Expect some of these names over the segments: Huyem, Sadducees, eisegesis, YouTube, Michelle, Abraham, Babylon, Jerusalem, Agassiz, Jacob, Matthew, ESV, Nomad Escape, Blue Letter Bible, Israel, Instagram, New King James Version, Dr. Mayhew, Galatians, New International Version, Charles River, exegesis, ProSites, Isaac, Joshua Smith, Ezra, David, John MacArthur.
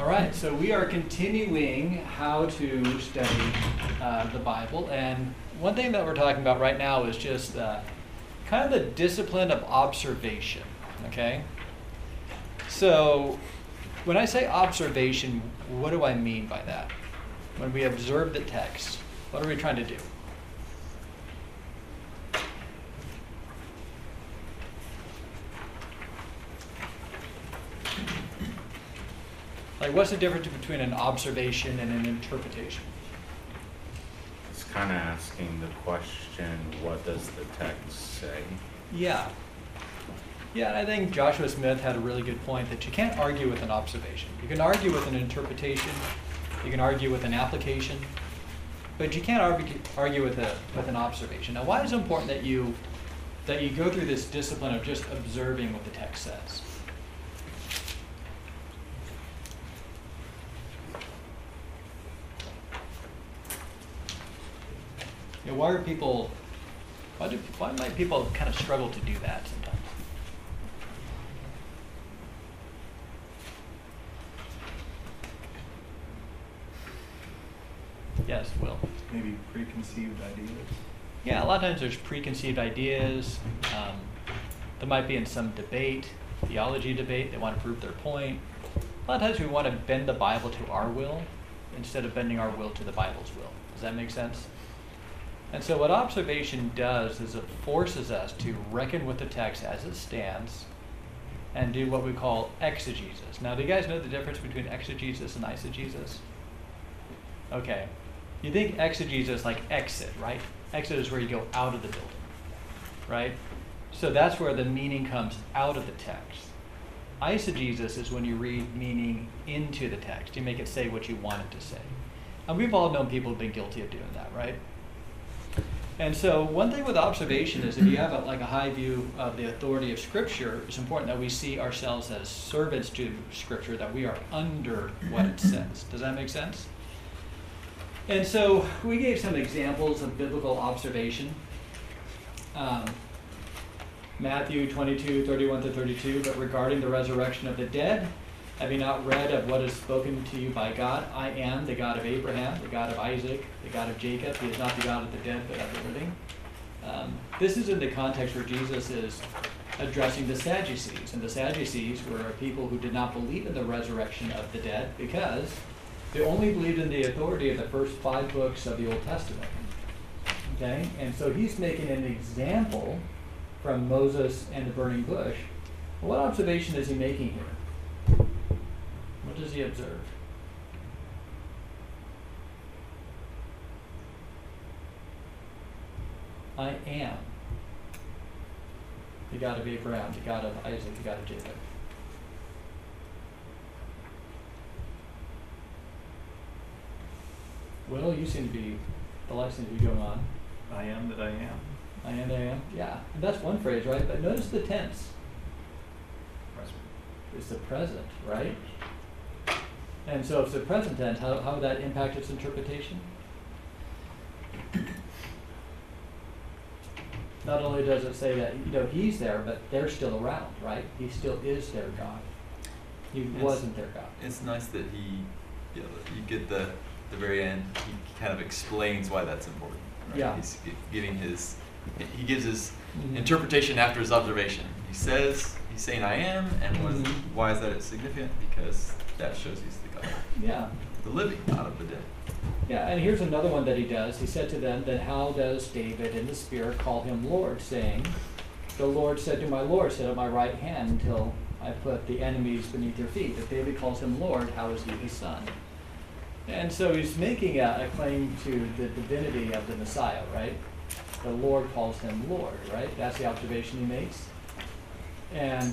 All right, so we are continuing how to study the Bible, and one thing that we're talking about right now is just kind of the discipline of observation, okay? So when I say observation, what do I mean by that? When we observe the text, what are we trying to do? Like, what's the difference between an observation and an interpretation? It's kind of asking the question, what does the text say? Yeah. Yeah, I think Joshua Smith had a really good point that you can't argue with an observation. You can argue with an interpretation. You can argue with an application. But you can't argue with an observation. Now, why is it important that you go through this discipline of just observing what the text says? You know, why might people kind of struggle to do that sometimes? Yes, Will. Maybe preconceived ideas. Yeah, a lot of times there's preconceived ideas. There might be in some debate, theology debate. They want to prove their point. A lot of times we want to bend the Bible to our will instead of bending our will to the Bible's will. Does that make sense? And so what observation does is it forces us to reckon with the text as it stands and do what we call exegesis. Now, do you guys know the difference between exegesis and eisegesis? Okay. You think exegesis like exit, right? Exit is where you go out of the building, right? So that's where the meaning comes out of the text. Eisegesis is when you read meaning into the text. You make it say what you want it to say. And we've all known people who've been guilty of doing that, right? And so one thing with observation is if you have a high view of the authority of Scripture, it's important that we see ourselves as servants to Scripture, that we are under what it says. Does that make sense? And so we gave some examples of biblical observation. Matthew 22:31-32, but regarding the resurrection of the dead, have you not read of what is spoken to you by God? I am the God of Abraham, the God of Isaac, the God of Jacob. He is not the God of the dead, but of the living. This is in the context where Jesus is addressing the Sadducees. And the Sadducees were a people who did not believe in the resurrection of the dead because they only believed in the authority of the first 5 books of the Old Testament. Okay? And so he's making an example from Moses and the burning bush. Well, what observation is he making here? What does he observe? I am the God of Abraham, the God of Isaac, the God of Jacob. Will, you seem to be, the life seems to be going on. I am that I am. I am that I am, yeah. And that's one phrase, right? But notice the tense. Present. It's the present, right? And so if it's the present tense, how would that impact its interpretation? Not only does it say that, you know, he's there, but they're still around, right? He still is their God. He wasn't their God. It's nice that you get the very end, he kind of explains why that's important. Right? Yeah. He's giving he gives his mm-hmm. interpretation after his observation. He's saying I am, and mm-hmm. why is that significant? Because that shows he's the God. Yeah. The living, not of the dead. Yeah, and here's another one that he does. He said to them, then how does David in the Spirit call him Lord, saying, the Lord said to my Lord, sit at my right hand until I put the enemies beneath your feet. If David calls him Lord, how is he his son? And so he's making a claim to the divinity of the Messiah, right? The Lord calls him Lord, right? That's the observation he makes. And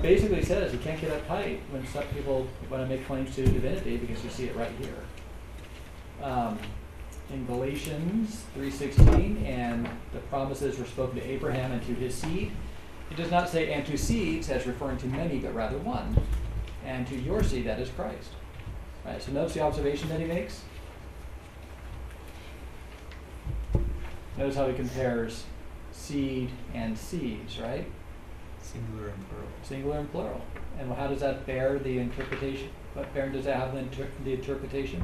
basically says you can't get uptight when some people want to make claims to divinity because you see it right here. In Galatians 3:16, and the promises were spoken to Abraham and to his seed. It does not say and to seeds as referring to many, but rather one, and to your seed, that is Christ. All right, so notice the observation that he makes. Notice how he compares seed and seeds, right? Singular and plural. Singular and plural. And how does that bear the interpretation? What bearing does that have in the interpretation?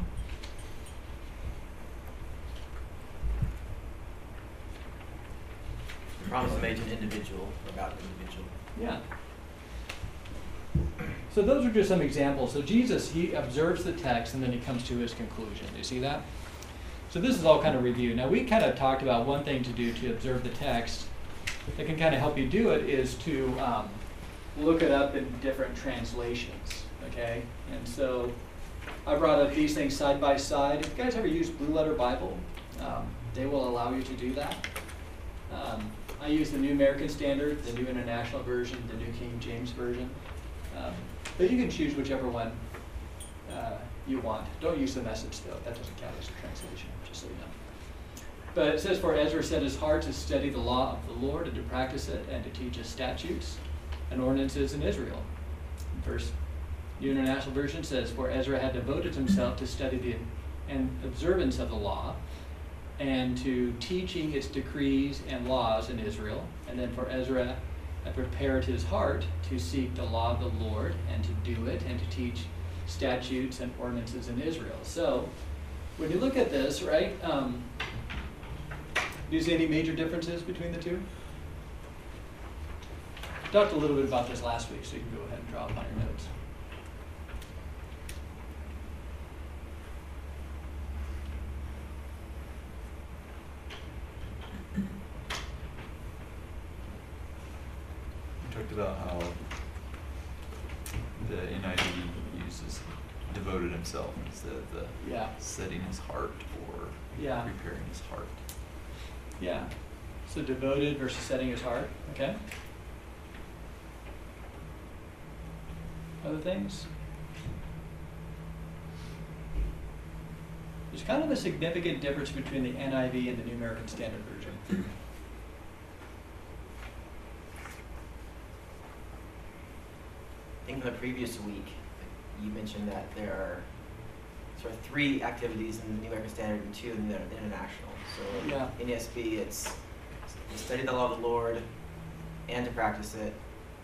The promise made to an individual, about an individual. Yeah. So those are just some examples. So Jesus, he observes the text and then he comes to his conclusion. Do you see that? So this is all kind of review. Now we kind of talked about one thing to do to observe the text that can kind of help you do it is to look it up in different translations, okay? And so I brought up these things side by side. If you guys ever use Blue Letter Bible, they will allow you to do that. I use the New American Standard, the New International Version, the New King James Version. But you can choose whichever one you want. Don't use the Message, though. That doesn't count as a translation, just so you know. But it says, for Ezra set his heart to study the law of the Lord and to practice it and to teach his statutes and ordinances in Israel. Verse, New International Version says, for Ezra had devoted himself to study and observance of the law and to teaching his decrees and laws in Israel. And then for Ezra had prepared his heart to seek the law of the Lord and to do it and to teach statutes and ordinances in Israel. So when you look at this, right, do you see any major differences between the two? We talked a little bit about this last week, so you can go ahead and draw up on your notes. We talked about how the NIV uses devoted himself instead of the setting his heart or preparing his heart. Yeah, so devoted versus setting his heart, okay? Other things? There's kind of a significant difference between the NIV and the New American Standard Version. I think in the previous week, you mentioned that there are sort of three activities in the New American Standard and two in the International. So in NESB, it's to study the law of the Lord and to practice it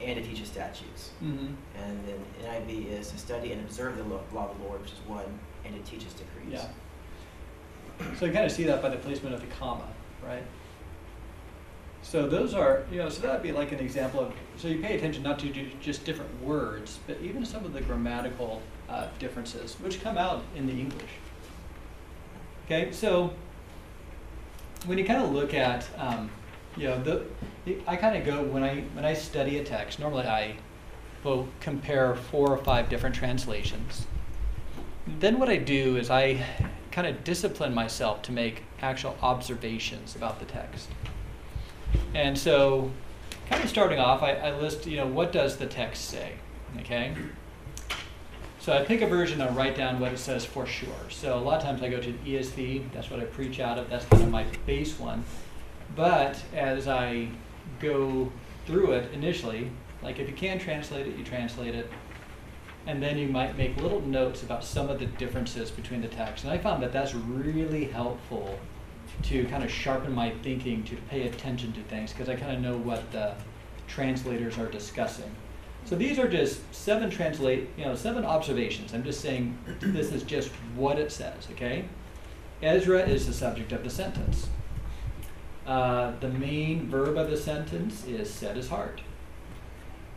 and to teach his statutes. Mm-hmm. And then NIV is to study and observe the law of the Lord, which is one, and to teach his decrees. Yeah. So you kind of see that by the placement of the comma, right? So those are, you know, so that would be like an example of, so you pay attention not to just different words, but even some of the grammatical differences, which come out in the English. Okay, so when you kind of look at, you know, I kind of go, when I study a text, normally I will compare 4 or 5 different translations. Then what I do is I kind of discipline myself to make actual observations about the text. And so, kind of starting off, I list, you know, what does the text say, okay? So I pick a version and I write down what it says for sure. So a lot of times I go to the ESV, that's what I preach out of, that's kind of my base one. But as I go through it initially, like if you can translate it, you translate it. And then you might make little notes about some of the differences between the texts. And I found that that's really helpful to kind of sharpen my thinking, to pay attention to things, because I kind of know what the translators are discussing. So these are just 7 observations. I'm just saying this is just what it says, okay? Ezra is the subject of the sentence. The main verb of the sentence is set his heart.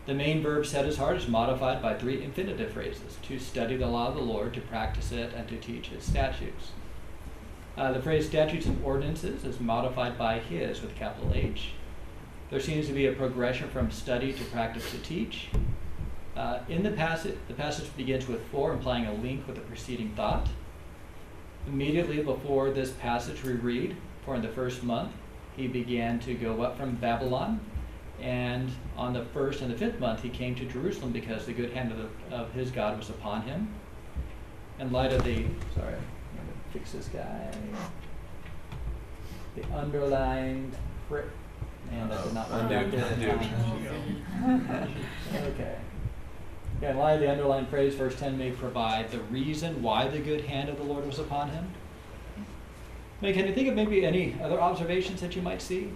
The main verb set his heart is modified by 3 infinitive phrases, to study the law of the Lord, to practice it, and to teach his statutes. The phrase statutes and ordinances is modified by his with capital H. There seems to be a progression from study to practice to teach. In the passage begins with for, implying a link with the preceding thought. Immediately before this passage we read, for in the first month he began to go up from Babylon, and on the 1st and the 5th month he came to Jerusalem because the good hand of his God was upon him. In light of the, sorry, I'm going to fix this guy, the underlined prick. And I did not okay. In light of the underlined phrase, verse 10 may provide the reason why the good hand of the Lord was upon him. Can you think of maybe any other observations that you might see?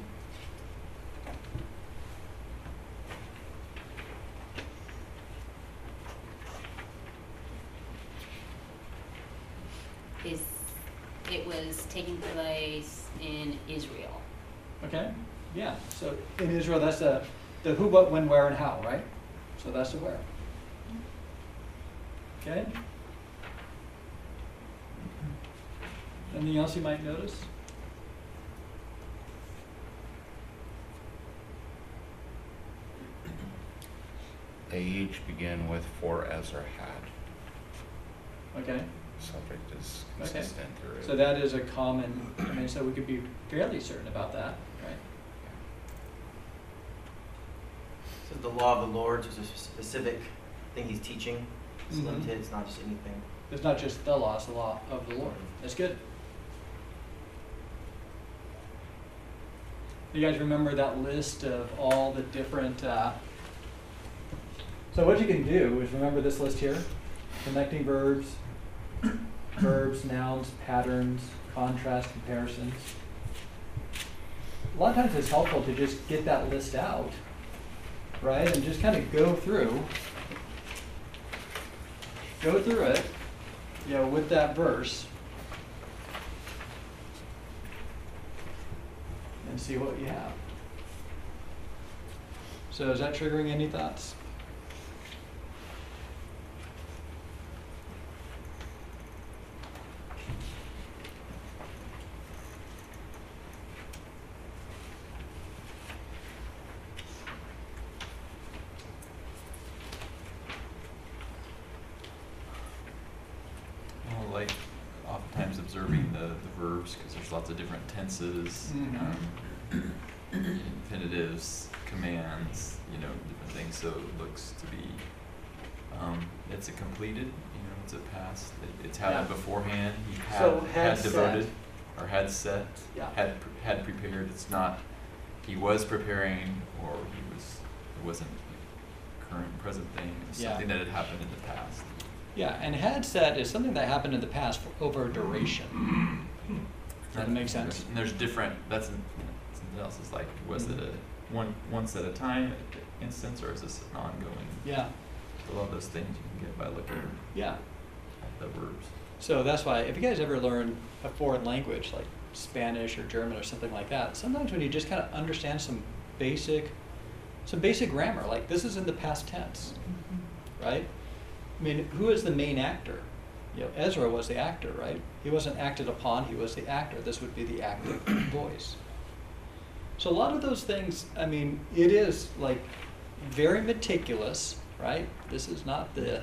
it was taking place in Israel. Okay, yeah. So in Israel, that's the who, what, when, where, and how, right? So that's the where. Okay. Anything else you might notice? They each begin with "for Ezra had." Okay. Subject is consistent through it. So that is a common, I mean, so we could be fairly certain about that, right? So the law of the Lord is a specific thing he's teaching. It's limited, it's not just anything. It's not just the law, it's the law of the Lord. That's good. You guys remember that list of all the different... So what you can do is remember this list here. Connecting verbs, verbs, nouns, patterns, contrast, comparisons. A lot of times it's helpful to just get that list out, right? And just kind of go through it, you know, with that verse and see what you have. So is that triggering any thoughts? Because there's lots of different tenses, infinitives, commands, you know, different things. So it looks to be, it's a completed, you know, it's a past. It's had beforehand. You had, so had devoted, set. Or had set, had prepared. It's not he was preparing, or he was. It wasn't a current present thing. It was something that had happened in the past. Yeah, and had set is something that happened in the past for over a duration. Does that make sense? There's different. That's something else. Is like, was it a once at a time instance, or is this an ongoing? Yeah. A lot of those things you can get by looking. Yeah. At the verbs. So that's why if you guys ever learn a foreign language like Spanish or German or something like that, sometimes when you just kind of understand some basic grammar, like this is in the past tense, right? I mean, who is the main actor? You know, Ezra was the actor, right? He wasn't acted upon, he was the actor. This would be the active voice. So a lot of those things, I mean, it is like very meticulous, right? This is not the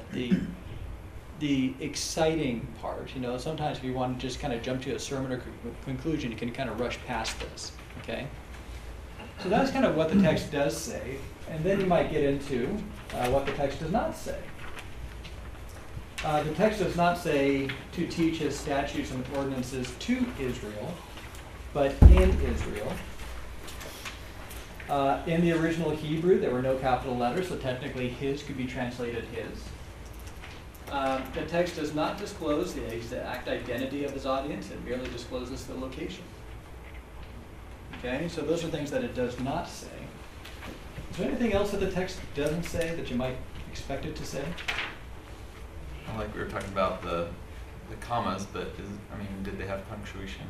exciting part. You know, sometimes if you want to just kind of jump to a sermon or conclusion, you can kind of rush past this, okay? So that's kind of what the text does say. And then you might get into what the text does not say. The text does not say to teach his statutes and ordinances to Israel, but in Israel. In the original Hebrew, there were no capital letters, so technically his could be translated his. The text does not disclose the exact identity of his audience. It merely discloses the location. Okay, so those are things that it does not say. Is there anything else that the text doesn't say that you might expect it to say? Like we were talking about the commas, but did they have punctuation?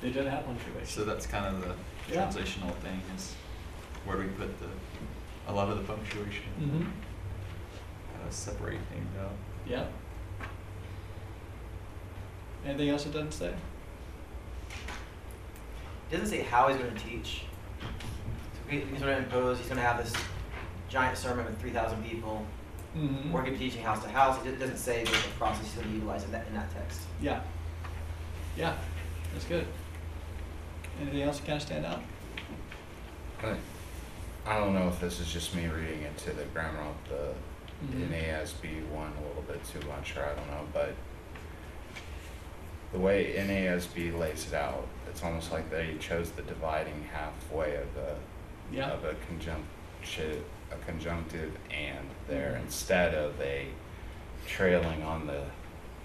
They did have punctuation. So that's kind of the translational thing, is where do we put a lot of the punctuation, kind of separate things out. Yeah. Anything else it doesn't say? It doesn't say how he's going to teach. So he's going to impose, he's going to have this giant sermon with 3,000 people. Or he could be teaching house to house. It doesn't say the process he's going to utilize in that text. Yeah. Yeah, that's good. Anything else kind of stand out? I don't know if this is just me reading into the grammar of the NASB one a little bit too much, or I don't know, but the way NASB lays it out, it's almost like they chose the dividing halfway of a conjunction. A conjunctive and there, instead of a trailing on the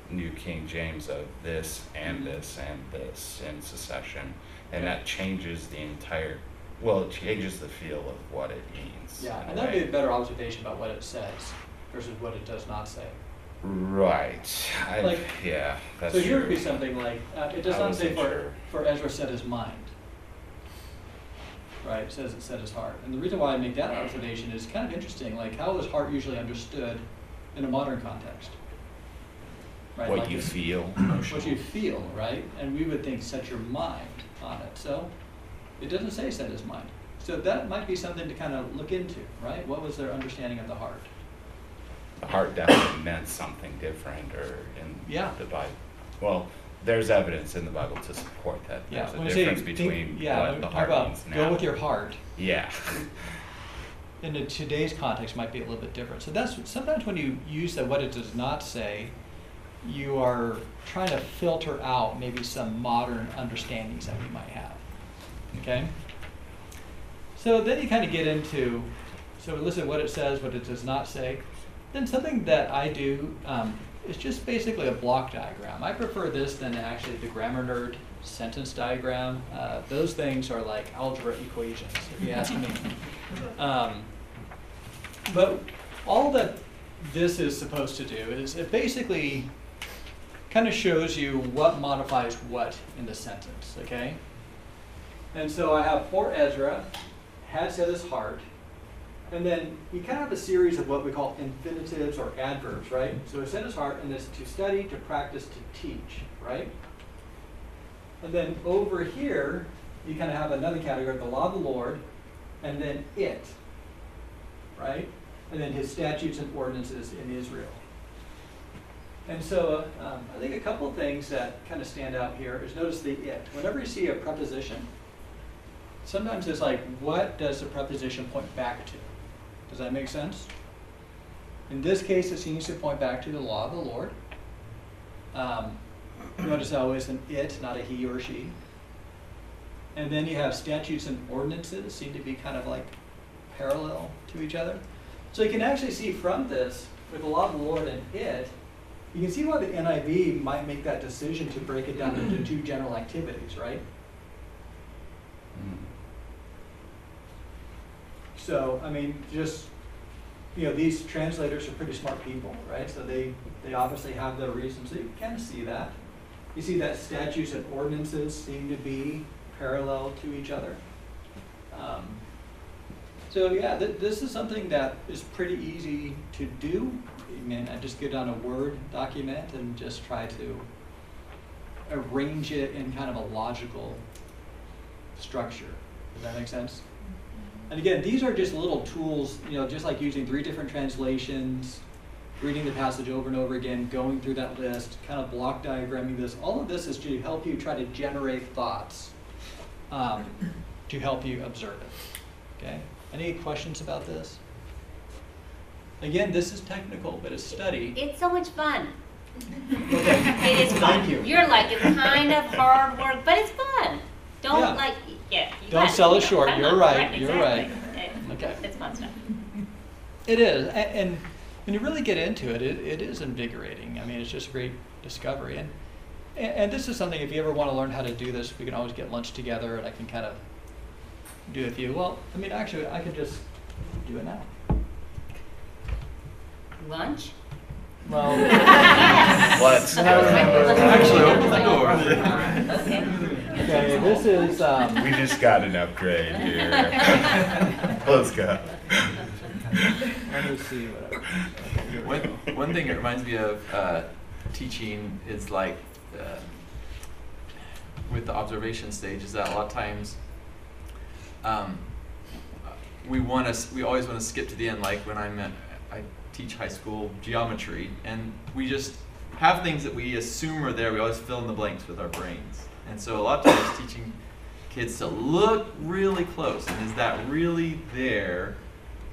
New King James of this and this and this in succession, and that changes the entire. Well, it changes the feel of what it means. Yeah, and that would be a better observation about what it says versus what it does not say. Right. Yeah, that's true. So here would be something like, it does not say for Ezra set his mind. Right, it says it set his heart. And the reason why I make that observation is kind of interesting, like how is heart usually understood in a modern context? Right, what like you feel. What you feel, right? And we would think set your mind on it. So it doesn't say set his mind. So that might be something to kind of look into, right? What was their understanding of the heart? The heart definitely meant something different the Bible. Well, there's evidence in the Bible to support that. Yeah. There's a difference between what the heart means now. Go with your heart. Yeah. In today's context might be a little bit different. So that's sometimes when you use that what it does not say, you are trying to filter out maybe some modern understandings that we might have. Okay? So then you kind of get into, so listen what it says, what it does not say. Then something that I do is just basically a block diagram. I prefer this than actually the grammar nerd sentence diagram. Those things are like algebra equations, if you ask me. But all that this is supposed to do is it basically kind of shows you what modifies what in the sentence, okay? And so I have for Ezra, had set his heart. And then we kind of have a series of what we call infinitives or adverbs, right? So it set his heart, and it's to study, to practice, to teach, right? And then over here, you kind of have another category, the law of the Lord, and then it, right? And then his statutes and ordinances in Israel. And so I think a couple of things that kind of stand out here is notice the it. Whenever you see a preposition, sometimes it's like, what does the preposition point back to? Does that make sense? In this case, it seems to point back to the law of the Lord. Notice how it's an it, not a he or she. And then you have statutes and ordinances seem to be kind of like parallel to each other. So you can actually see from this, with the law of the Lord and it, you can see why the NIV might make that decision to break it down into two general activities, right? So, I mean, just, you know, these translators are pretty smart people, right? So they obviously have their reasons. So you can kind of see that. You see that statutes and ordinances seem to be parallel to each other. So, yeah, this is something that is pretty easy to do. I mean, I just get on a Word document and just try to arrange it in kind of a logical structure. Does that make sense? And again, these are just little tools, you know, just like using 3 different translations, reading the passage over and over again, going through that list, kind of block diagramming this. All of this is to help you try to generate thoughts to help you observe it. Okay? Any questions about this? Again, this is technical, but it's study. It's so much fun. Okay. It is fun. Thank you. You're like, it's kind of hard work, but it's fun. Don't like... Yeah, don't sell it short. You're right. You're right. Okay. It's fun stuff. It is, and when you really get into it, it is invigorating. I mean, it's just a great discovery, and this is something. If you ever want to learn how to do this, we can always get lunch together, and I can kind of do a few. Well, I mean, actually, I could just do it now. Lunch. Well, yes. Let's actually open the door. Okay, this is... we just got an upgrade here. Let's go. Let me see what I was. One thing it reminds me of teaching is like with the observation stage is that a lot of times we always want to skip to the end. Like when I teach high school geometry, and we just have things that we assume are there. We always fill in the blanks with our brains. And so a lot of times teaching kids to look really close. And is that really there?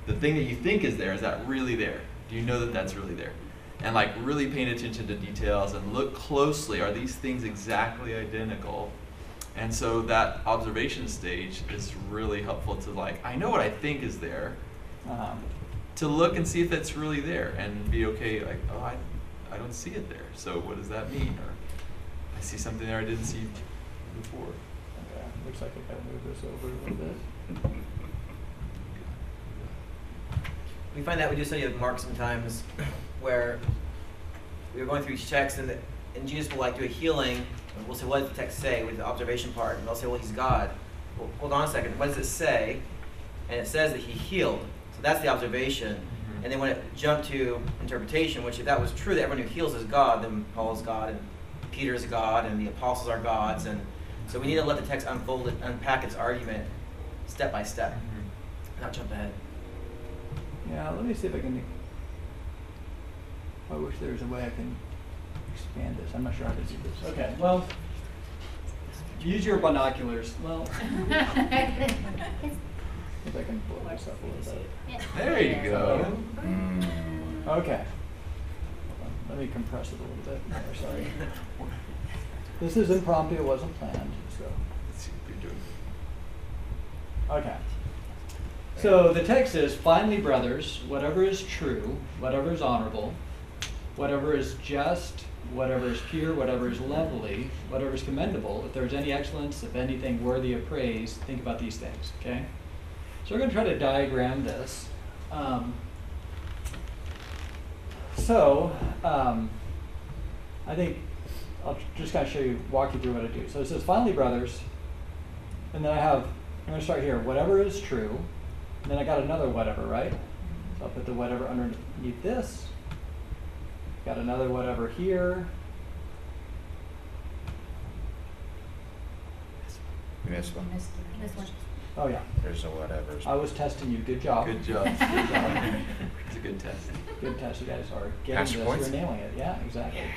The thing that you think is there, is that really there? Do you know that that's really there? And like really paying attention to details and look closely. Are these things exactly identical? And so that observation stage is really helpful to like, I know what I think is there. To look and see if it's really there and be okay, like, oh, I don't see it there. So what does that mean? Or I see something there I didn't see before. Okay, looks like I can move this over a little bit. We find that we do study of Mark sometimes where we were going through each text, and Jesus will like do a healing, and we'll say, what does the text say with the observation part? And they'll say, well, he's God. Well, hold on a second, what does it say? And it says that he healed. So that's the observation. Mm-hmm. And then when it jumped to interpretation, which if that was true, that everyone who heals is God, then Paul is God, and Peter is God, and the apostles are gods. And so we need to let the text unfold, it, unpack its argument step by step, mm-hmm. not jump ahead. Yeah, let me see if I can. I wish there was a way I can expand this. I'm not sure how to do this. Okay, well, use your binoculars. Well, if I can blow this up a little bit. There you go. Okay. Let me compress it a little bit. No, sorry. This is impromptu. It wasn't planned. So. Let's see what you're doing. Okay. So the text is, finally, brothers, whatever is true, whatever is honorable, whatever is just, whatever is pure, whatever is lovely, whatever is commendable, if there is any excellence, if anything worthy of praise, think about these things, okay? So we're going to try to diagram this. I think I'll just kind of walk you through what I do. So it says, finally, brothers, and then I'm going to start here, whatever is true, and then I got another whatever, right? So I'll put the whatever underneath this. Got another whatever here. You missed one. Oh, yeah. There's a whatever. I was testing you. Good job. Good job. It's a good test. Good test. You guys are getting this. You're nailing it. Yeah, exactly. Yeah.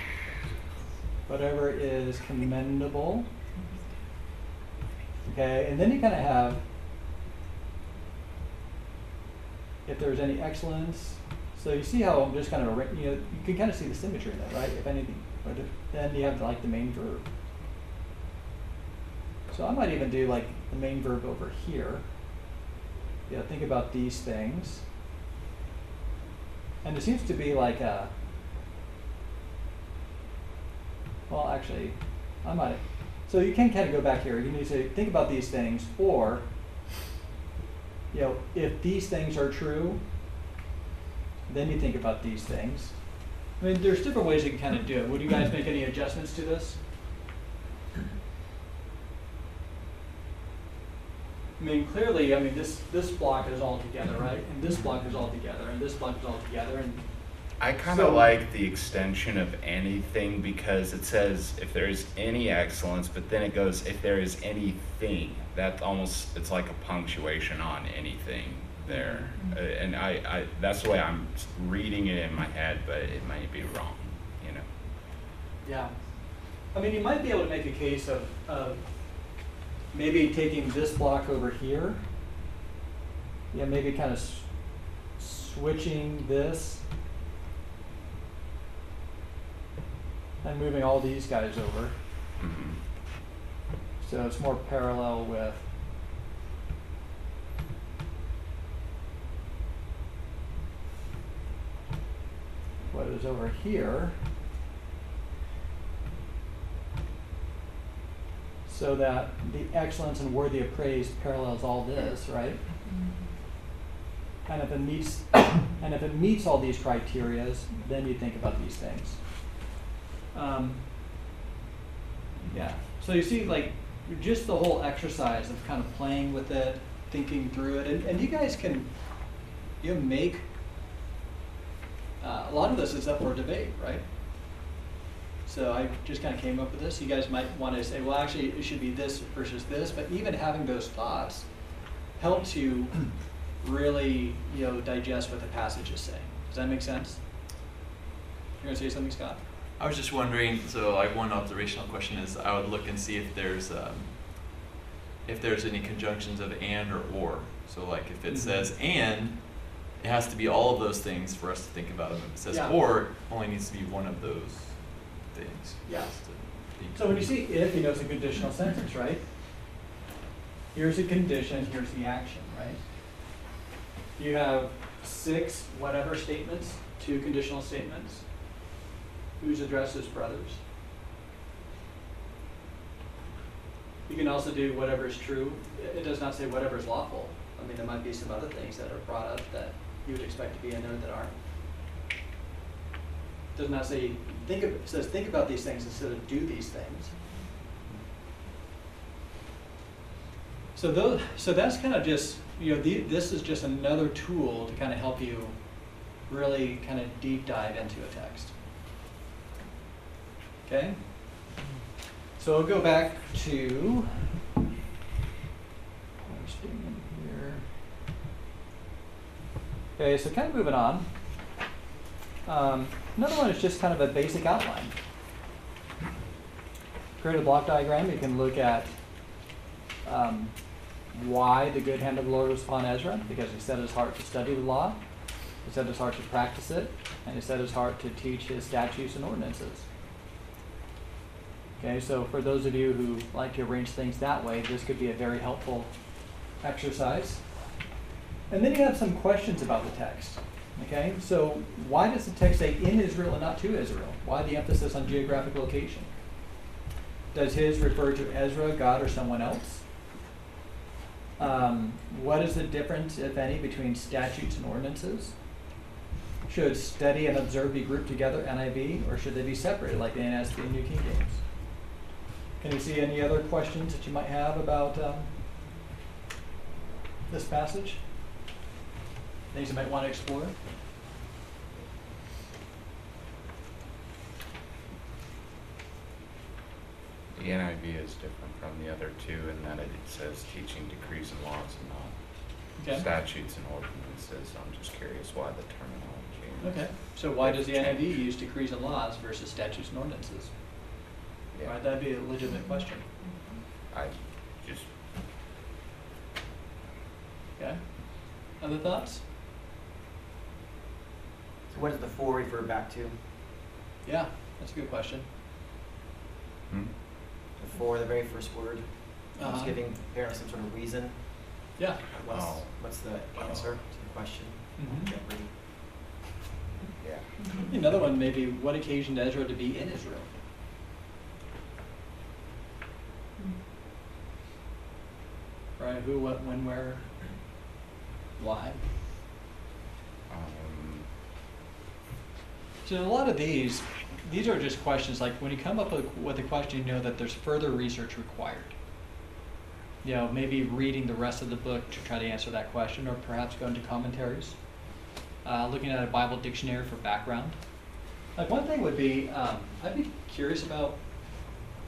Whatever is commendable. Okay, and then you kind of have, if there's any excellence. So you see how I'm just kind of, you can kind of see the symmetry in that, right? If anything, but then you have like the main verb. So I might even do like the main verb over here. Yeah, think about these things. And it seems to be like a, well, actually, I might. So you can kind of go back here. You can say, think about these things, or, you know, if these things are true, then you think about these things. I mean, there's different ways you can kind of do it. Would you guys make any adjustments to this? I mean, clearly, I mean, this block is all together, right? And this block is all together, and this block is all together. And I kind of like the extension of anything, because it says if there is any excellence, but then it goes if there is anything. That's almost, it's like a punctuation on anything there. And I that's the way I'm reading it in my head, but it might be wrong, you know? Yeah. I mean, you might be able to make a case of maybe taking this block over here. Yeah, maybe kind of switching this and moving all these guys over. Mm-hmm. So it's more parallel with, what is over here, so that the excellence and worthy of praise parallels all this, right? Mm-hmm. And if it meets, and if it meets all these criteria, then you think about these things. Yeah. So you see, like, just the whole exercise of kind of playing with it, thinking through it, and you guys can, you know, make. A lot of this is up for debate, right? So I just kind of came up with this. You guys might want to say, well, actually, it should be this versus this. But even having those thoughts helps you really, you know, digest what the passage is saying. Does that make sense? You're going to say something, Scott? I was just wondering. So, like, one observational question is, I would look and see if there's any conjunctions of and or. So, like, if it mm-hmm. says and. It has to be all of those things for us to think about them. It says, yeah. Or only needs to be one of those things. Yeah. So when you see if, you know, it's a conditional sentence, right? Here's a condition, here's the action, right? You have 6 whatever statements, 2 conditional statements. Who's addressed as brothers? You can also do whatever is true. It does not say whatever is lawful. I mean, there might be some other things that are brought up that you would expect to be in there that aren't. It does not say Think of, it says, think about these things instead of do these things. So those, so that's kind of just, you know, this is just another tool to kind of help you really kind of deep dive into a text. Okay? So I'll go back to, okay, so kind of moving on. Another one is just kind of a basic outline. Create a block diagram. You can look at why the good hand of the Lord was upon Ezra, because he set his heart to study the law, he set his heart to practice it, and he set his heart to teach his statutes and ordinances. Okay, so for those of you who like to arrange things that way, this could be a very helpful exercise. And then you have some questions about the text. Okay, so why does the text say in Israel and not to Israel? Why the emphasis on geographic location? Does his refer to Ezra, God, or someone else? What is the difference, if any, between statutes and ordinances? Should study and observe be grouped together, NIV, or should they be separated, like the NSB and New King James? Can you see any other questions that you might have about this passage? Things you might want to explore? The NIV is different from the other two in that it says teaching decrees and laws and not statutes and ordinances. I'm just curious why the terminology. Okay, so why does the NIV use decrees and laws versus statutes and ordinances? Yeah. Right, that'd be a legitimate question. I just. Okay, other thoughts? So what does the 4 refer back to? Yeah, that's a good question. The 4, the very first word, it's giving parents some sort of reason. Yeah. What's the answer to the question? Yeah. Another one maybe, what occasioned Ezra to be in Israel? Right, who, what, when, where, why? So a lot of these are just questions, like when you come up with a question, you know that there's further research required. You know, maybe reading the rest of the book to try to answer that question, or perhaps going to commentaries. Looking at a Bible dictionary for background. Like one thing would be, I'd be curious about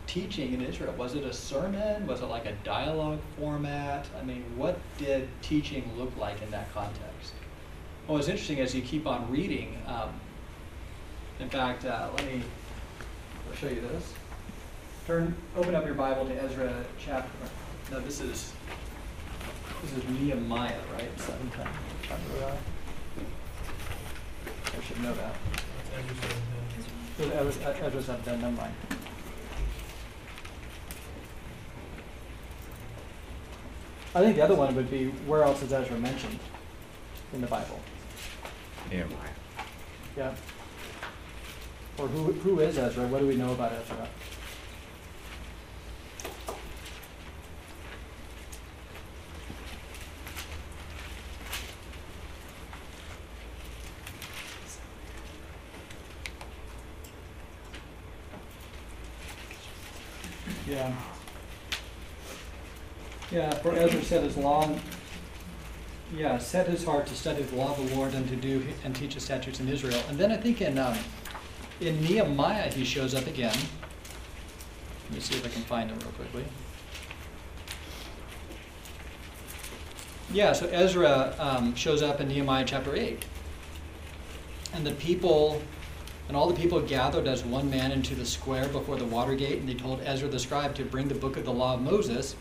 teaching in Israel. Was it a sermon? Was it like a dialogue format? I mean, what did teaching look like in that context? Well, what's interesting as you keep on reading, in fact, I'll show you this. Open up your Bible to Ezra chapter. No, this is Nehemiah, right? 17. I should know that. Ezra 17. Never mind. I think the other one would be where else is Ezra mentioned in the Bible? Nehemiah. Yeah. Or who is Ezra? What do we know about Ezra? Yeah. Yeah, for Ezra set his heart to study the law of the Lord and to do and teach his statutes in Israel. And then I think in Nehemiah, he shows up again. Let me see if I can find him real quickly. Yeah, so Ezra shows up in Nehemiah chapter 8. And the people, and all the people gathered as one man into the square before the water gate, and they told Ezra the scribe to bring the book of the law of Moses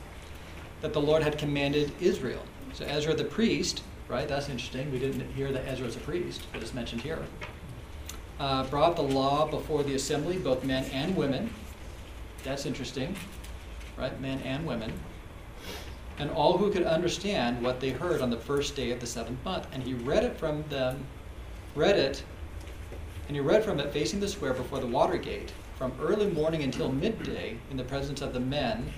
that the Lord had commanded Israel. So Ezra the priest, right, that's interesting. We didn't hear that Ezra's a priest, but it's mentioned here. Brought the law before the assembly, both men and women. That's interesting, right? Men and women. And all who could understand what they heard on the first day of the 7th month. And he read it from them, and he read from it facing the square before the water gate, from early morning until midday, in the presence of the men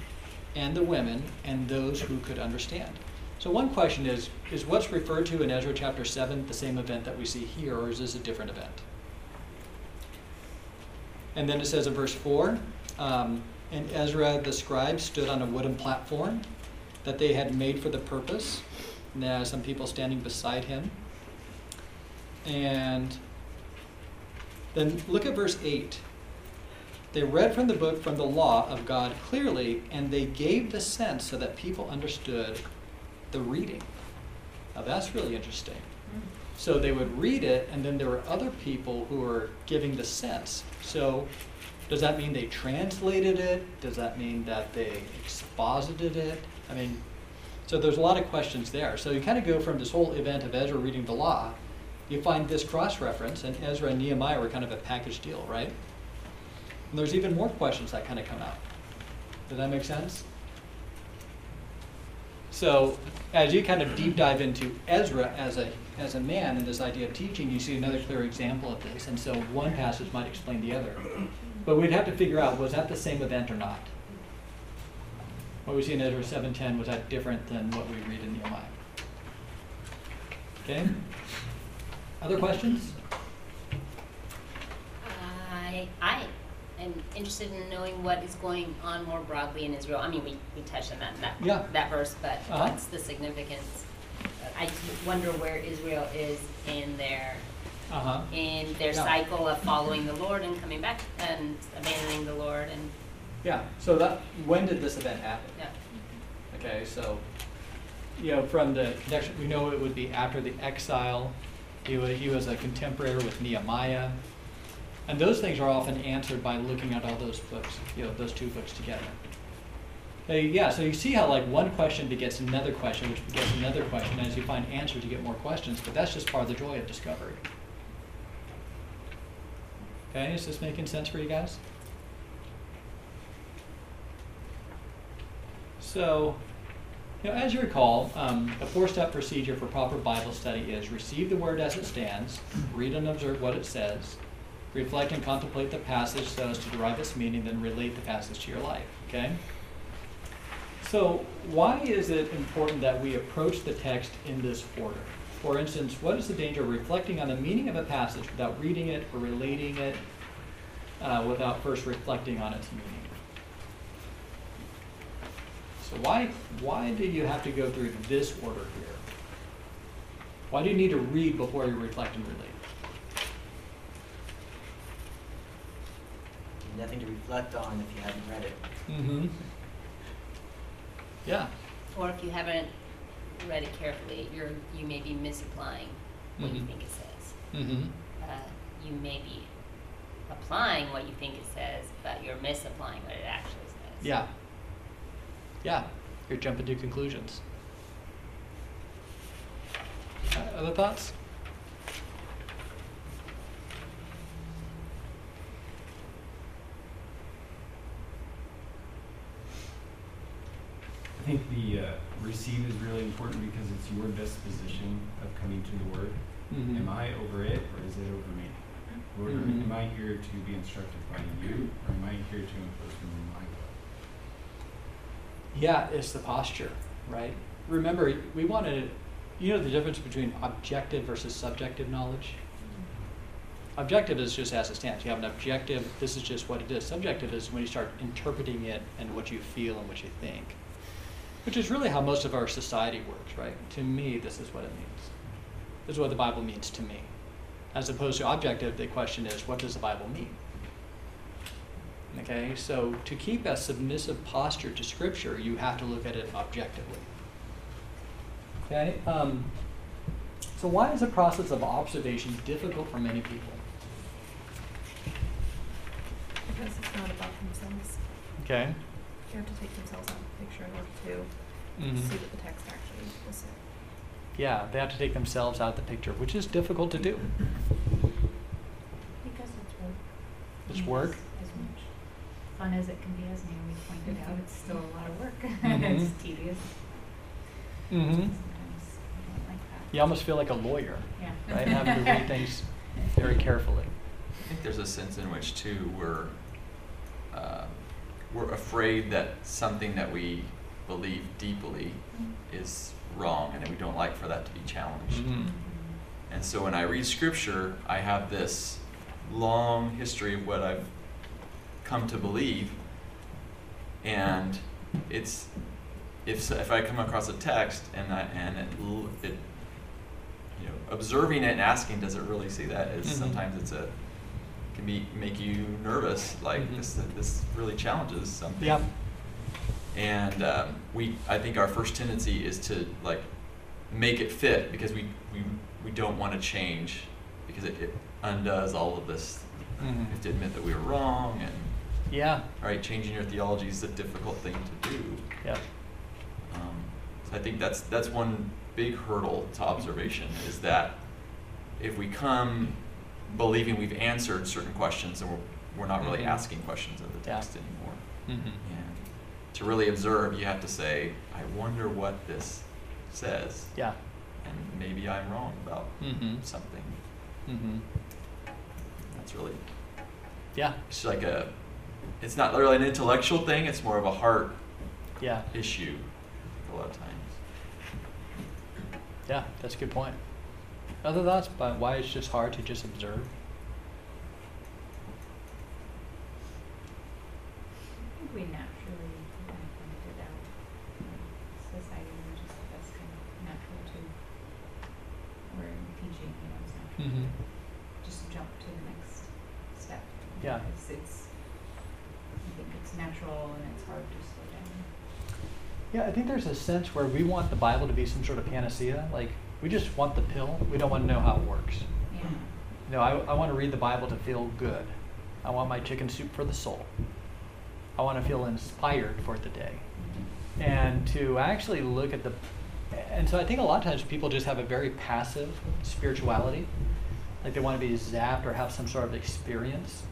and the women and those who could understand. So one question is what's referred to in Ezra chapter 7 the same event that we see here, or is this a different event? And then it says in verse 4, and Ezra the scribe stood on a wooden platform that they had made for the purpose. And there are some people standing beside him. And then look at verse 8. They read from the book from the law of God clearly, and they gave the sense so that people understood the reading. Now that's really interesting. So they would read it, and then there were other people who were giving the sense. So does that mean they translated it? Does that mean that they exposited it? I mean, so there's a lot of questions there. So you kind of go from this whole event of Ezra reading the law, you find this cross-reference, and Ezra and Nehemiah were kind of a package deal, right? And there's even more questions that kind of come out. Does that make sense? So as you kind of deep dive into Ezra as a man and this idea of teaching, you see another clear example of this. And so one passage might explain the other. But we'd have to figure out, was that the same event or not? What we see in Ezra 7:10, was that different than what we read in Nehemiah? Okay? Other questions? I am interested in knowing what is going on more broadly in Israel. I mean, we touched on that in that verse, but what's the significance? I just wonder where Israel is in their cycle of following the Lord and coming back and abandoning the Lord. And yeah, so that, when did this event happen? Yeah. Okay, so you know, from the connection, we know it would be after the exile. He was a contemporary with Nehemiah. And those things are often answered by looking at all those books, you know, those two books together. Yeah, so you see how like one question begets another question, which begets another question. As you find answers, you get more questions, but that's just part of the joy of discovery. Okay, is this making sense for you guys? So, you know, as you recall, the four-step procedure for proper Bible study is receive the word as it stands, read and observe what it says, reflect and contemplate the passage so as to derive its meaning, then relate the passage to your life, okay? So why is it important that we approach the text in this order? For instance, what is the danger of reflecting on the meaning of a passage without reading it or relating it, without first reflecting on its meaning? So why do you have to go through this order here? Why do you need to read before you reflect and relate? Nothing to reflect on if you haven't read it. Mm-hmm. Yeah. Or if you haven't read it carefully, you may be misapplying what you think it says. Mm-hmm. You may be applying what you think it says, but you're misapplying what it actually says. Yeah. Yeah. You're jumping to conclusions. Other thoughts? I think the receive is really important because it's your disposition of coming to the Word. Mm-hmm. Am I over it, or is it over me? Or mm-hmm. am I here to be instructed by you, or am I here to impose my will? Yeah, it's the posture, right? Remember, we wanted, you know, the difference between objective versus subjective knowledge? Mm-hmm. Objective is just as it stands. You have an objective, this is just what it is. Subjective is when you start interpreting it and what you feel and what you think. Which is really how most of our society works, right? To me, this is what it means. This is what the Bible means to me. As opposed to objective, the question is, what does the Bible mean? Okay, so to keep a submissive posture to Scripture, you have to look at it objectively. Okay, so why is the process of observation difficult for many people? Because it's not about themselves. Okay. You have to take themselves out of the picture in order to see what the text actually will say. Yeah, they have to take themselves out of the picture, which is difficult to do. Because it's work. It's work? As much fun as it can be, as Naomi pointed out, it's still a lot of work. It's tedious. Mm-hmm. Sometimes I don't like that. You almost feel like a lawyer, yeah. Right? Having to read things very carefully. I think there's a sense in which, too, we're afraid that something that we believe deeply is wrong and that we don't like for that to be challenged. Mm-hmm. And so when I read Scripture, I have this long history of what I've come to believe. And it's if I come across a text and you know, observing it and asking, does it really say that? Is sometimes it's can make you nervous. Like this really challenges something. Yep. And I think our first tendency is to make it fit, because we don't want to change, because it undoes all of this. We have to admit that we were wrong, and changing your theology is a difficult thing to do. Yeah. So I think that's one big hurdle to observation, is that if we come believing we've answered certain questions, and we're not really asking questions of the text anymore. And to really observe, you have to say, I wonder what this says. Yeah. And maybe I'm wrong about something. That's really. Yeah. It's like it's not really an intellectual thing. It's more of a heart issue a lot of times. Yeah, that's a good point. Other thoughts about why it's just hard to just observe? I think we naturally kind of think it out. Society, we're just, that's kind of natural to, we're teaching, you know, it's natural to just jump to the next step. Yeah. I think it's natural, and it's hard to slow down. Yeah, I think there's a sense where we want the Bible to be some sort of panacea. Like, we just want the pill. We don't want to know how it works. Yeah. You know, I want to read the Bible to feel good. I want my chicken soup for the soul. I want to feel inspired for the day. And to actually look at and so I think a lot of times people just have a very passive spirituality. Like they want to be zapped or have some sort of experience.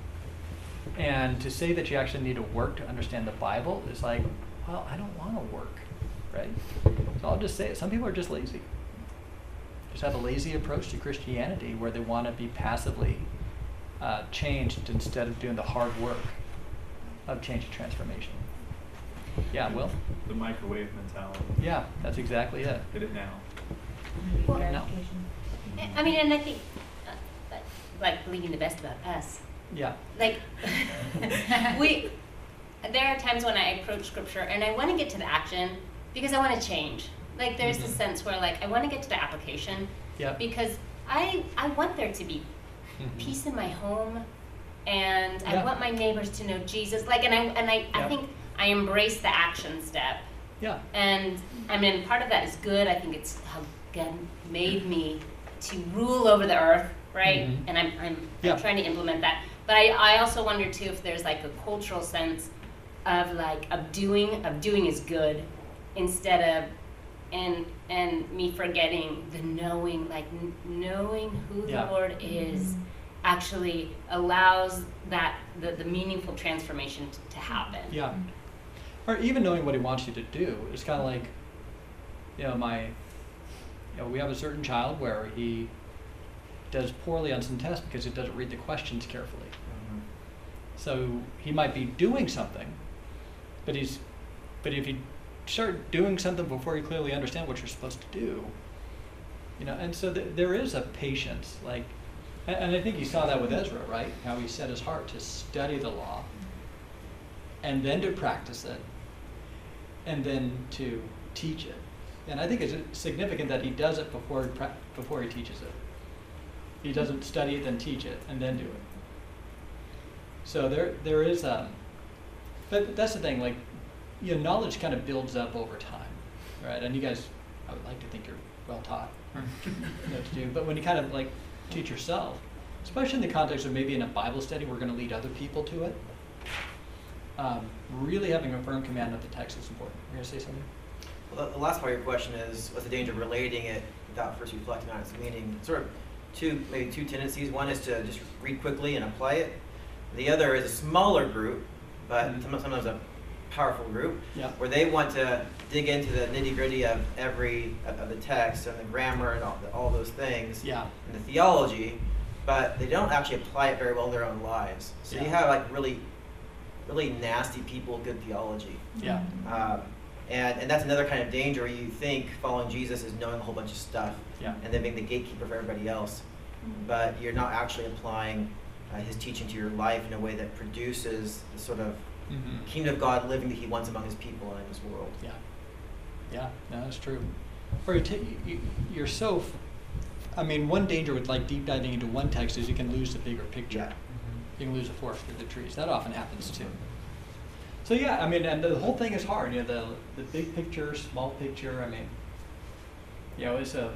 And to say that you actually need to work to understand the Bible is like, well, I don't want to work, right? So I'll just say it. Some people are just lazy. Just have a lazy approach to Christianity, where they want to be passively changed instead of doing the hard work of change and transformation. Yeah, Will? The microwave mentality. Yeah, that's exactly it. Get it now. Well, no. I mean, and I think, like, believing the best about us. Yeah. Like, there are times when I approach Scripture and I want to get to the action because I want to change. Like, there's this sense where, like, I want to get to the application because I want there to be peace in my home, and I want my neighbors to know Jesus. Like, I think I embrace the action step. Yeah. And, I mean, part of that is good. I think it's how God made me to rule over the earth, right? And I'm trying to implement that. But I also wonder, too, if there's, like, a cultural sense of, like, of doing is good instead of, and me forgetting the knowing, like knowing who the Lord is actually allows that the meaningful transformation to happen. Yeah. Or even knowing what he wants you to do. It's kind of like, you know, we have a certain child where he does poorly on some tests because he doesn't read the questions carefully. So he might be doing something, but if he start doing something before you clearly understand what you're supposed to do, you know. And so there is a patience, like, and I think you saw that with Ezra, right? How he set his heart to study the law, and then to practice it, and then to teach it. And I think it's significant that he does it before he teaches it. He doesn't study it, then teach it, and then do it. So there is but that's the thing, like. Your knowledge kind of builds up over time, right? And you guys, I would like to think you're well taught, you know, to do. But when you kind of like teach yourself, especially in the context of maybe in a Bible study, we're going to lead other people to it. Really having a firm command of the text is important. You're going to say something? Well, the last part of your question is, what's the danger of relating it without first reflecting on its meaning? Sort of maybe two tendencies. One is to just read quickly and apply it. The other is a smaller group, but sometimes a powerful group, where they want to dig into the nitty-gritty of the text and the grammar and all those things, and the theology, but they don't actually apply it very well in their own lives. So you have like really, really nasty people, good theology, and that's another kind of danger. Where you think following Jesus is knowing a whole bunch of stuff, and then being the gatekeeper for everybody else, but you're not actually applying his teaching to your life in a way that produces the sort of kingdom of God living that he wants among his people and in his world. Yeah. Yeah, no, that's true. Or you're so, I mean, one danger with like deep diving into one text is you can lose the bigger picture. Yeah. You can lose the forest through the trees. That often happens too. So yeah, I mean, and the whole thing is hard. You know, the big picture, small picture. I mean, you know, it's a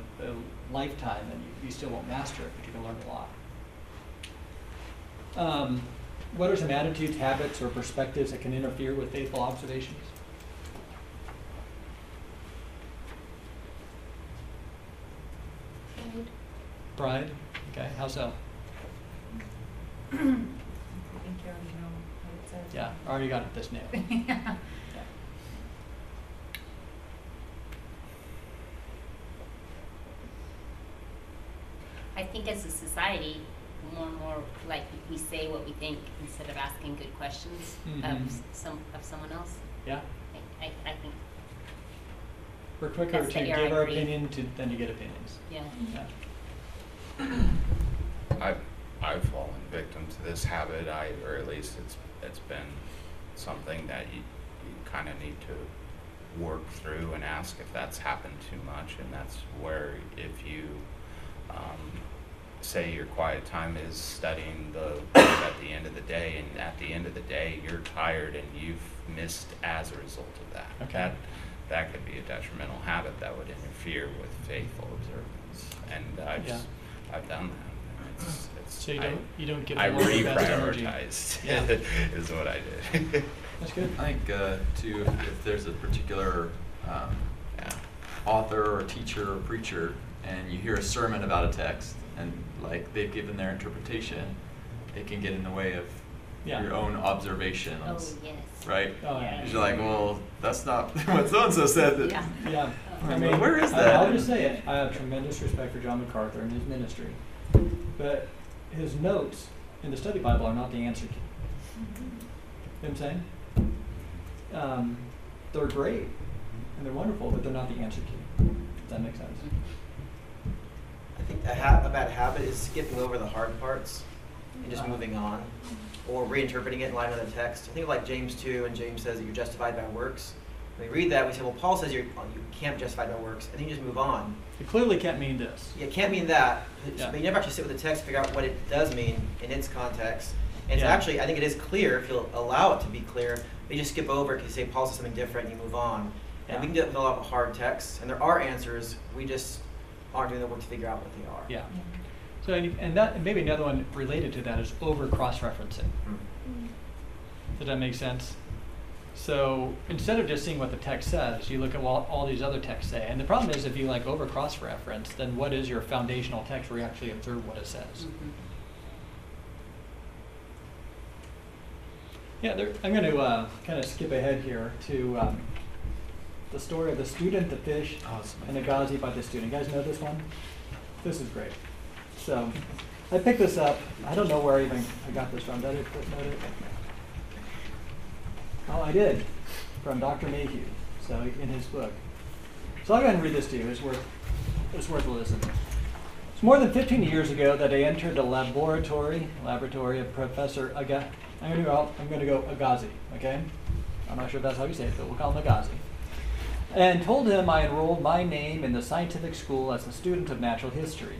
lifetime, and you still won't master it, but you can learn a lot. What are some attitudes, habits, or perspectives that can interfere with faithful observations? Pride. Okay. How so? I think you already know what it says. Yeah, I already got it this nail. Yeah. I think as a society, more and more, like we say what we think instead of asking good questions of someone else. Yeah. I think we're quicker to give our opinion than to get opinions. Yeah. Yeah. I've fallen victim to this habit, or at least it's been something that you kind of need to work through and ask if that's happened too much, and that's where if you say your quiet time is studying the Word at the end of the day, and at the end of the day you're tired and you've missed as a result of that. Okay. That could be a detrimental habit that would interfere with faithful observance, and I've done that. So you don't give. I reprioritized. Yeah. Is what I did. That's good. I think too, if there's a particular author or teacher or preacher, and you hear a sermon about a text, and like they've given their interpretation, it can get in the way of your own observations. Oh yes. Right. Oh yeah. You're like, well, that's not what so and so said. That yeah. I mean, where is that? I'll just say it. I have tremendous respect for John MacArthur and his ministry. But his notes in the study Bible are not the answer key. You know what I'm saying? They're great and they're wonderful, but they're not the answer key. Does that make sense? I think a bad habit is skipping over the hard parts and just moving on, or reinterpreting it in light of the text. I think like James 2, and James says that you're justified by works. When we read that, we say, well, Paul says you can't be justified by works, and then you just move on. It clearly can't mean this. Yeah, it can't mean that. Yeah. But you never actually sit with the text, figure out what it does mean in its context. And so actually, I think it is clear, if you'll allow it to be clear, but you just skip over it because you say Paul says something different, and you move on. And we can do it with a lot of hard texts, and there are answers, we just aren't doing the work to figure out what they are. Yeah. So, and maybe another one related to that is over cross-referencing. Does that make sense? So instead of just seeing what the text says, you look at what all these other texts say. And the problem is if you like over cross-reference, then what is your foundational text where you actually observe what it says? Yeah, I'm going to kind of skip ahead here to the story of the student, the fish, and Agassiz by the student. You guys know this one? This is great. So I picked this up. I don't know where even I got this from. Did I footnote it? Oh, I did, from Dr. Mayhew, so in his book. So I'll go ahead and read this to you. It's worth a listen. It's more than 15 years ago that I entered a laboratory of Professor Agassiz. I'm going to go Agassiz, okay? I'm not sure if that's how you say it, but we'll call him Agassiz. And told him I enrolled my name in the scientific school as a student of natural history.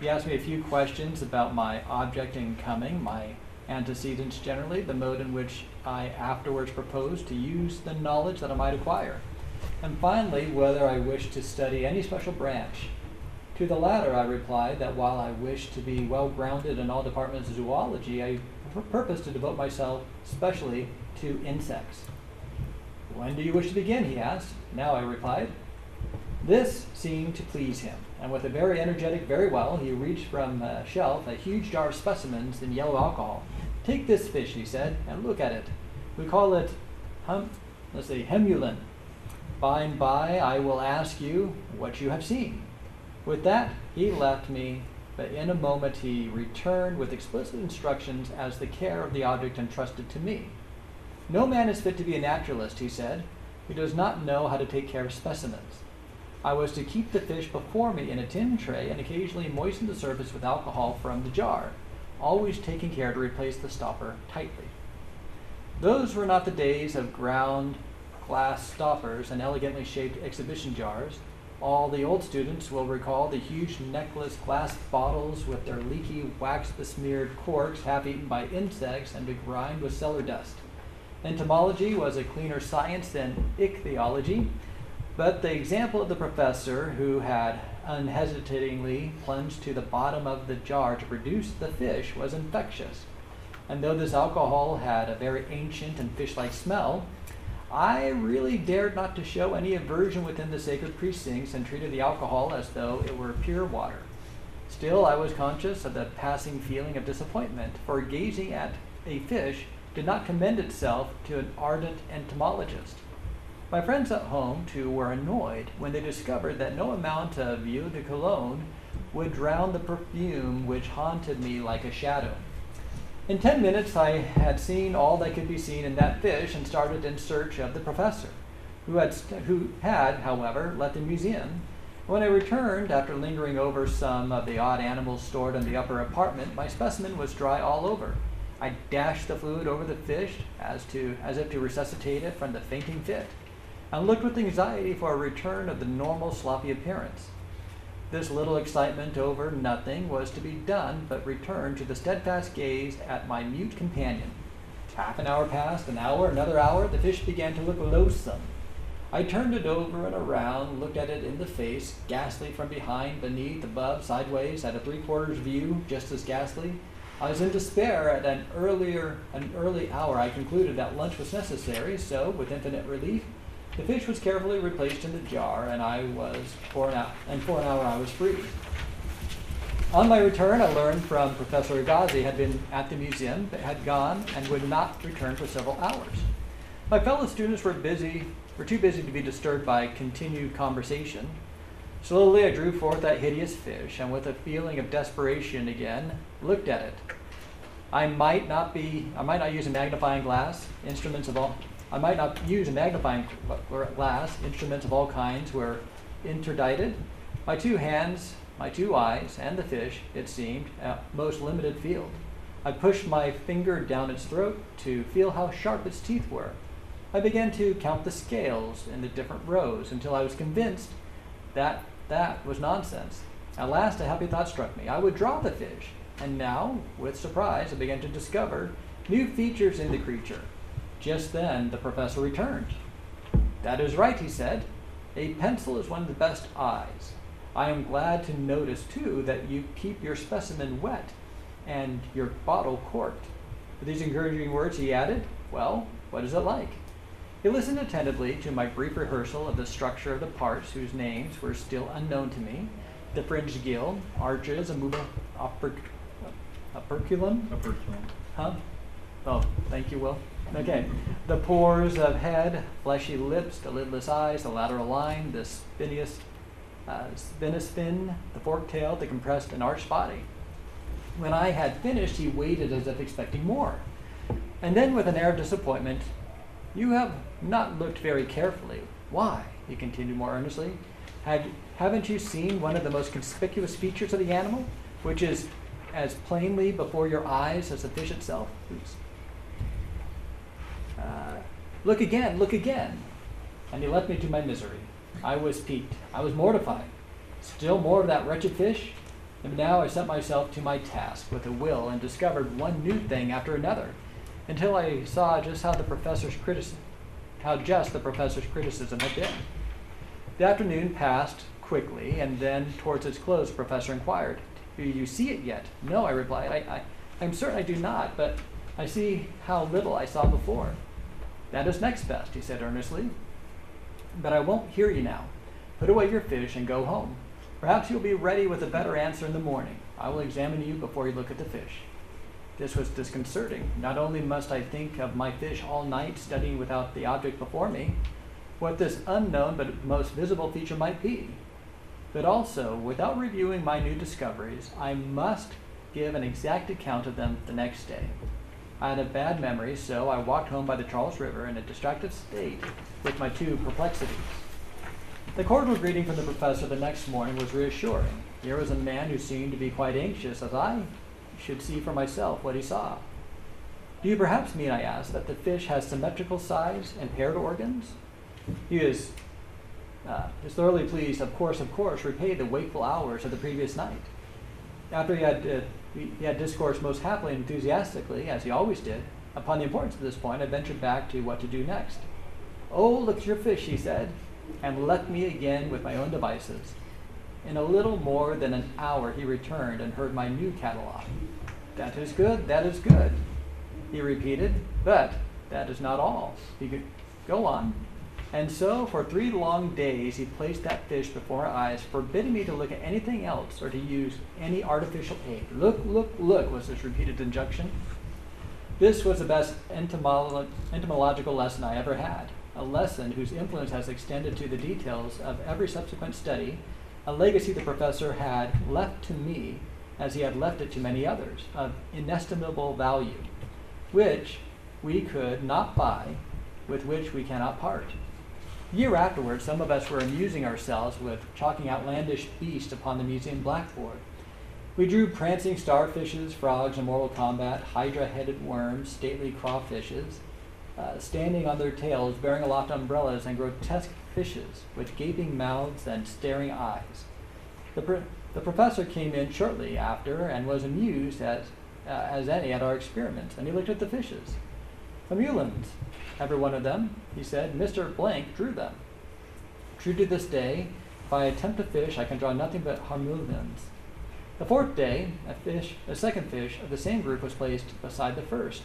He asked me a few questions about my object in coming, my antecedents generally, the mode in which I afterwards proposed to use the knowledge that I might acquire, and finally, whether I wished to study any special branch. To the latter, I replied that while I wished to be well-grounded in all departments of zoology, I purposed to devote myself specially to insects. When do you wish to begin, he asked. Now, I replied. This seemed to please him, and with a very energetic very well, he reached from a shelf a huge jar of specimens in yellow alcohol. Take this fish, he said, and look at it. We call it, hemulin. By and by, I will ask you what you have seen. With that, he left me, but in a moment he returned with explicit instructions as the care of the object entrusted to me. No man is fit to be a naturalist, he said, who does not know how to take care of specimens. I was to keep the fish before me in a tin tray and occasionally moisten the surface with alcohol from the jar. always taking care to replace the stopper tightly. Those were not the days of ground glass stoppers and elegantly shaped exhibition jars. All the old students will recall the huge necklace glass bottles with their leaky, wax-besmeared corks half-eaten by insects and begrimed with cellar dust. Entomology was a cleaner science than ichthyology, but the example of the professor who had unhesitatingly plunged to the bottom of the jar to produce the fish was infectious. And though this alcohol had a very ancient and fish-like smell, I really dared not to show any aversion within the sacred precincts and treated the alcohol as though it were pure water. Still, I was conscious of the passing feeling of disappointment, for gazing at a fish did not commend itself to an ardent entomologist. My friends at home, too, were annoyed when they discovered that no amount of eau de cologne would drown the perfume which haunted me like a shadow. In 10 minutes, I had seen all that could be seen in that fish and started in search of the professor, who had, however, left the museum. When I returned, after lingering over some of the odd animals stored in the upper apartment, my specimen was dry all over. I dashed the fluid over the fish as if to resuscitate it from the fainting fit, and looked with anxiety for a return of the normal sloppy appearance. This little excitement over nothing was to be done but return to the steadfast gaze at my mute companion. Half an hour passed, an hour, another hour, the fish began to look loathsome. I turned it over and around, looked at it in the face, ghastly from behind, beneath, above, sideways, at a three-quarters view, just as ghastly. I was in despair. At an early hour, I concluded that lunch was necessary, so, with infinite relief, the fish was carefully replaced in the jar, and for an hour I was free. On my return, I learned from Professor Agassiz had been at the museum, but had gone and would not return for several hours. My fellow students were too busy to be disturbed by continued conversation. Slowly, I drew forth that hideous fish, and with a feeling of desperation again, looked at it. I might not use a magnifying glass. Instruments of all kinds were interdicted. My two hands, my two eyes, and the fish, it seemed, a most limited field. I pushed my finger down its throat to feel how sharp its teeth were. I began to count the scales in the different rows until I was convinced that that was nonsense. At last, a happy thought struck me. I would draw the fish, and now, with surprise, I began to discover new features in the creature. Just then, the professor returned. "That is right," he said. "A pencil is one of the best eyes. I am glad to notice, too, that you keep your specimen wet and your bottle corked." With these encouraging words, he added, "Well, what is it like?" He listened attentively to my brief rehearsal of the structure of the parts whose names were still unknown to me: the fringed gill, arches, and movable operculum. Huh? Oh, thank you, Will. Okay, the pores of head, fleshy lips, the lidless eyes, the lateral line, the spinous fin, the forked tail, the compressed and arched body. When I had finished, he waited as if expecting more. And then, with an air of disappointment, "You have not looked very carefully. Why," he continued more earnestly, "haven't you seen one of the most conspicuous features of the animal, which is as plainly before your eyes as the fish itself? Oops. Look again, look again." And he left me to my misery. I was piqued. I was mortified. Still more of that wretched fish? And now I set myself to my task with a will and discovered one new thing after another, until I saw just how just the professor's criticism had been. The afternoon passed quickly, and then, towards its close, the professor inquired, "Do you see it yet?" "No," I replied. "I'm certain I do not, but I see how little I saw before." "That is next best," he said earnestly. "But I won't hear you now. Put away your fish and go home. Perhaps you'll be ready with a better answer in the morning. I will examine you before you look at the fish." This was disconcerting. Not only must I think of my fish all night, studying without the object before me, what this unknown but most visible feature might be, but also, without reviewing my new discoveries, I must give an exact account of them the next day. I had a bad memory, so I walked home by the Charles River in a distracted state with my two perplexities. The cordial greeting from the professor the next morning was reassuring. Here was a man who seemed to be quite anxious, as I should see for myself what he saw. Do you perhaps mean, I asked, that the fish has symmetrical sides and paired organs? He is thoroughly pleased, of course, repaid the wakeful hours of the previous night. After he had discoursed most happily and enthusiastically, as he always did, upon the importance of this point, I ventured back to what to do next. "Oh, look at your fish," he said, and left me again with my own devices. In a little more than an hour he returned and heard my new catalog. "That is good, that is good," he repeated, "but that is not all." He could go on. And so for 3 long days he placed that fish before our eyes, forbidding me to look at anything else or to use any artificial aid. "Look, look, look," was his repeated injunction. This was the best entomological lesson I ever had, a lesson whose influence has extended to the details of every subsequent study, a legacy the professor had left to me, as he had left it to many others, of inestimable value, which we could not buy, with which we cannot part. A year afterward, some of us were amusing ourselves with chalking outlandish beasts upon the museum blackboard. We drew prancing starfishes, frogs in mortal combat, hydra-headed worms, stately crawfishes, standing on their tails, bearing aloft umbrellas, and grotesque fishes with gaping mouths and staring eyes. The professor came in shortly after and was amused as any at our experiments, and he looked at the fishes. "Amulans, every one of them," he said. "Mr. Blank drew them." True to this day, if I attempt to fish, I can draw nothing but harmulans. The 4th day, a second fish of the same group was placed beside the first,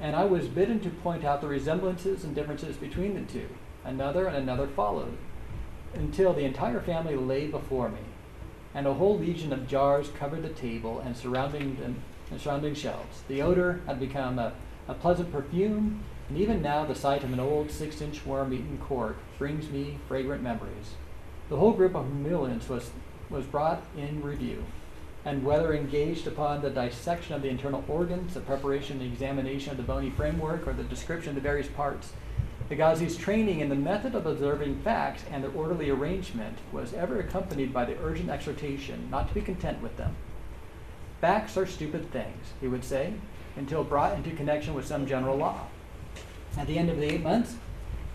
and I was bidden to point out the resemblances and differences between the two. Another and another followed, until the entire family lay before me, and a whole legion of jars covered the table and surrounding shelves. The odor had become a pleasant perfume, and even now the sight of an old 6-inch worm-eaten cork brings me fragrant memories. The whole group of millions was brought in review, and whether engaged upon the dissection of the internal organs, the preparation and examination of the bony framework, or the description of the various parts, Agassiz's training in the method of observing facts and their orderly arrangement was ever accompanied by the urgent exhortation not to be content with them. "Facts are stupid things," he would say, until brought into connection with some general law. At the end of the 8 months,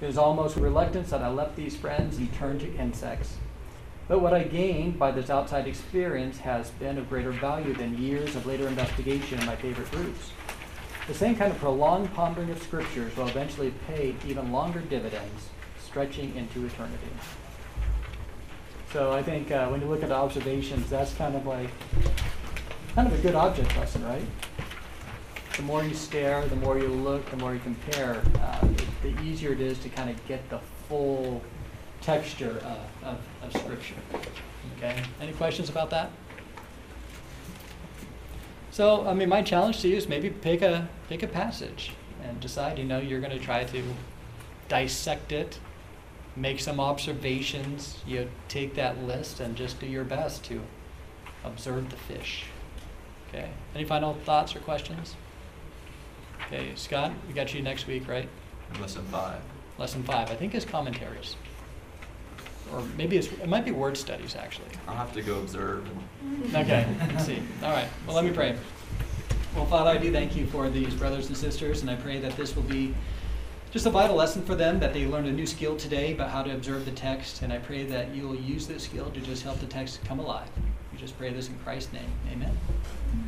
it was almost with reluctance that I left these friends and turned to insects. But what I gained by this outside experience has been of greater value than years of later investigation in my favorite groups. The same kind of prolonged pondering of scriptures will eventually pay even longer dividends, stretching into eternity. So I think when you look at observations, that's kind of a good object lesson, right? The more you stare, the more you look, the more you compare, the easier it is to kind of get the full texture of Scripture. Okay? Any questions about that? So, I mean, my challenge to you is maybe pick a passage and decide, you're going to try to dissect it, make some observations, take that list and just do your best to observe the fish. Okay? Any final thoughts or questions? Okay, Scott, we got you next week, right? Lesson 5. Lesson 5. I think it's commentaries. Or maybe it might be word studies, actually. I'll have to go observe. Okay, let's see. All right, well, let me pray. Well, Father, I do thank you for these brothers and sisters, and I pray that this will be just a vital lesson for them, that they learned a new skill today about how to observe the text, and I pray that you'll use this skill to just help the text come alive. We just pray this in Christ's name. Amen.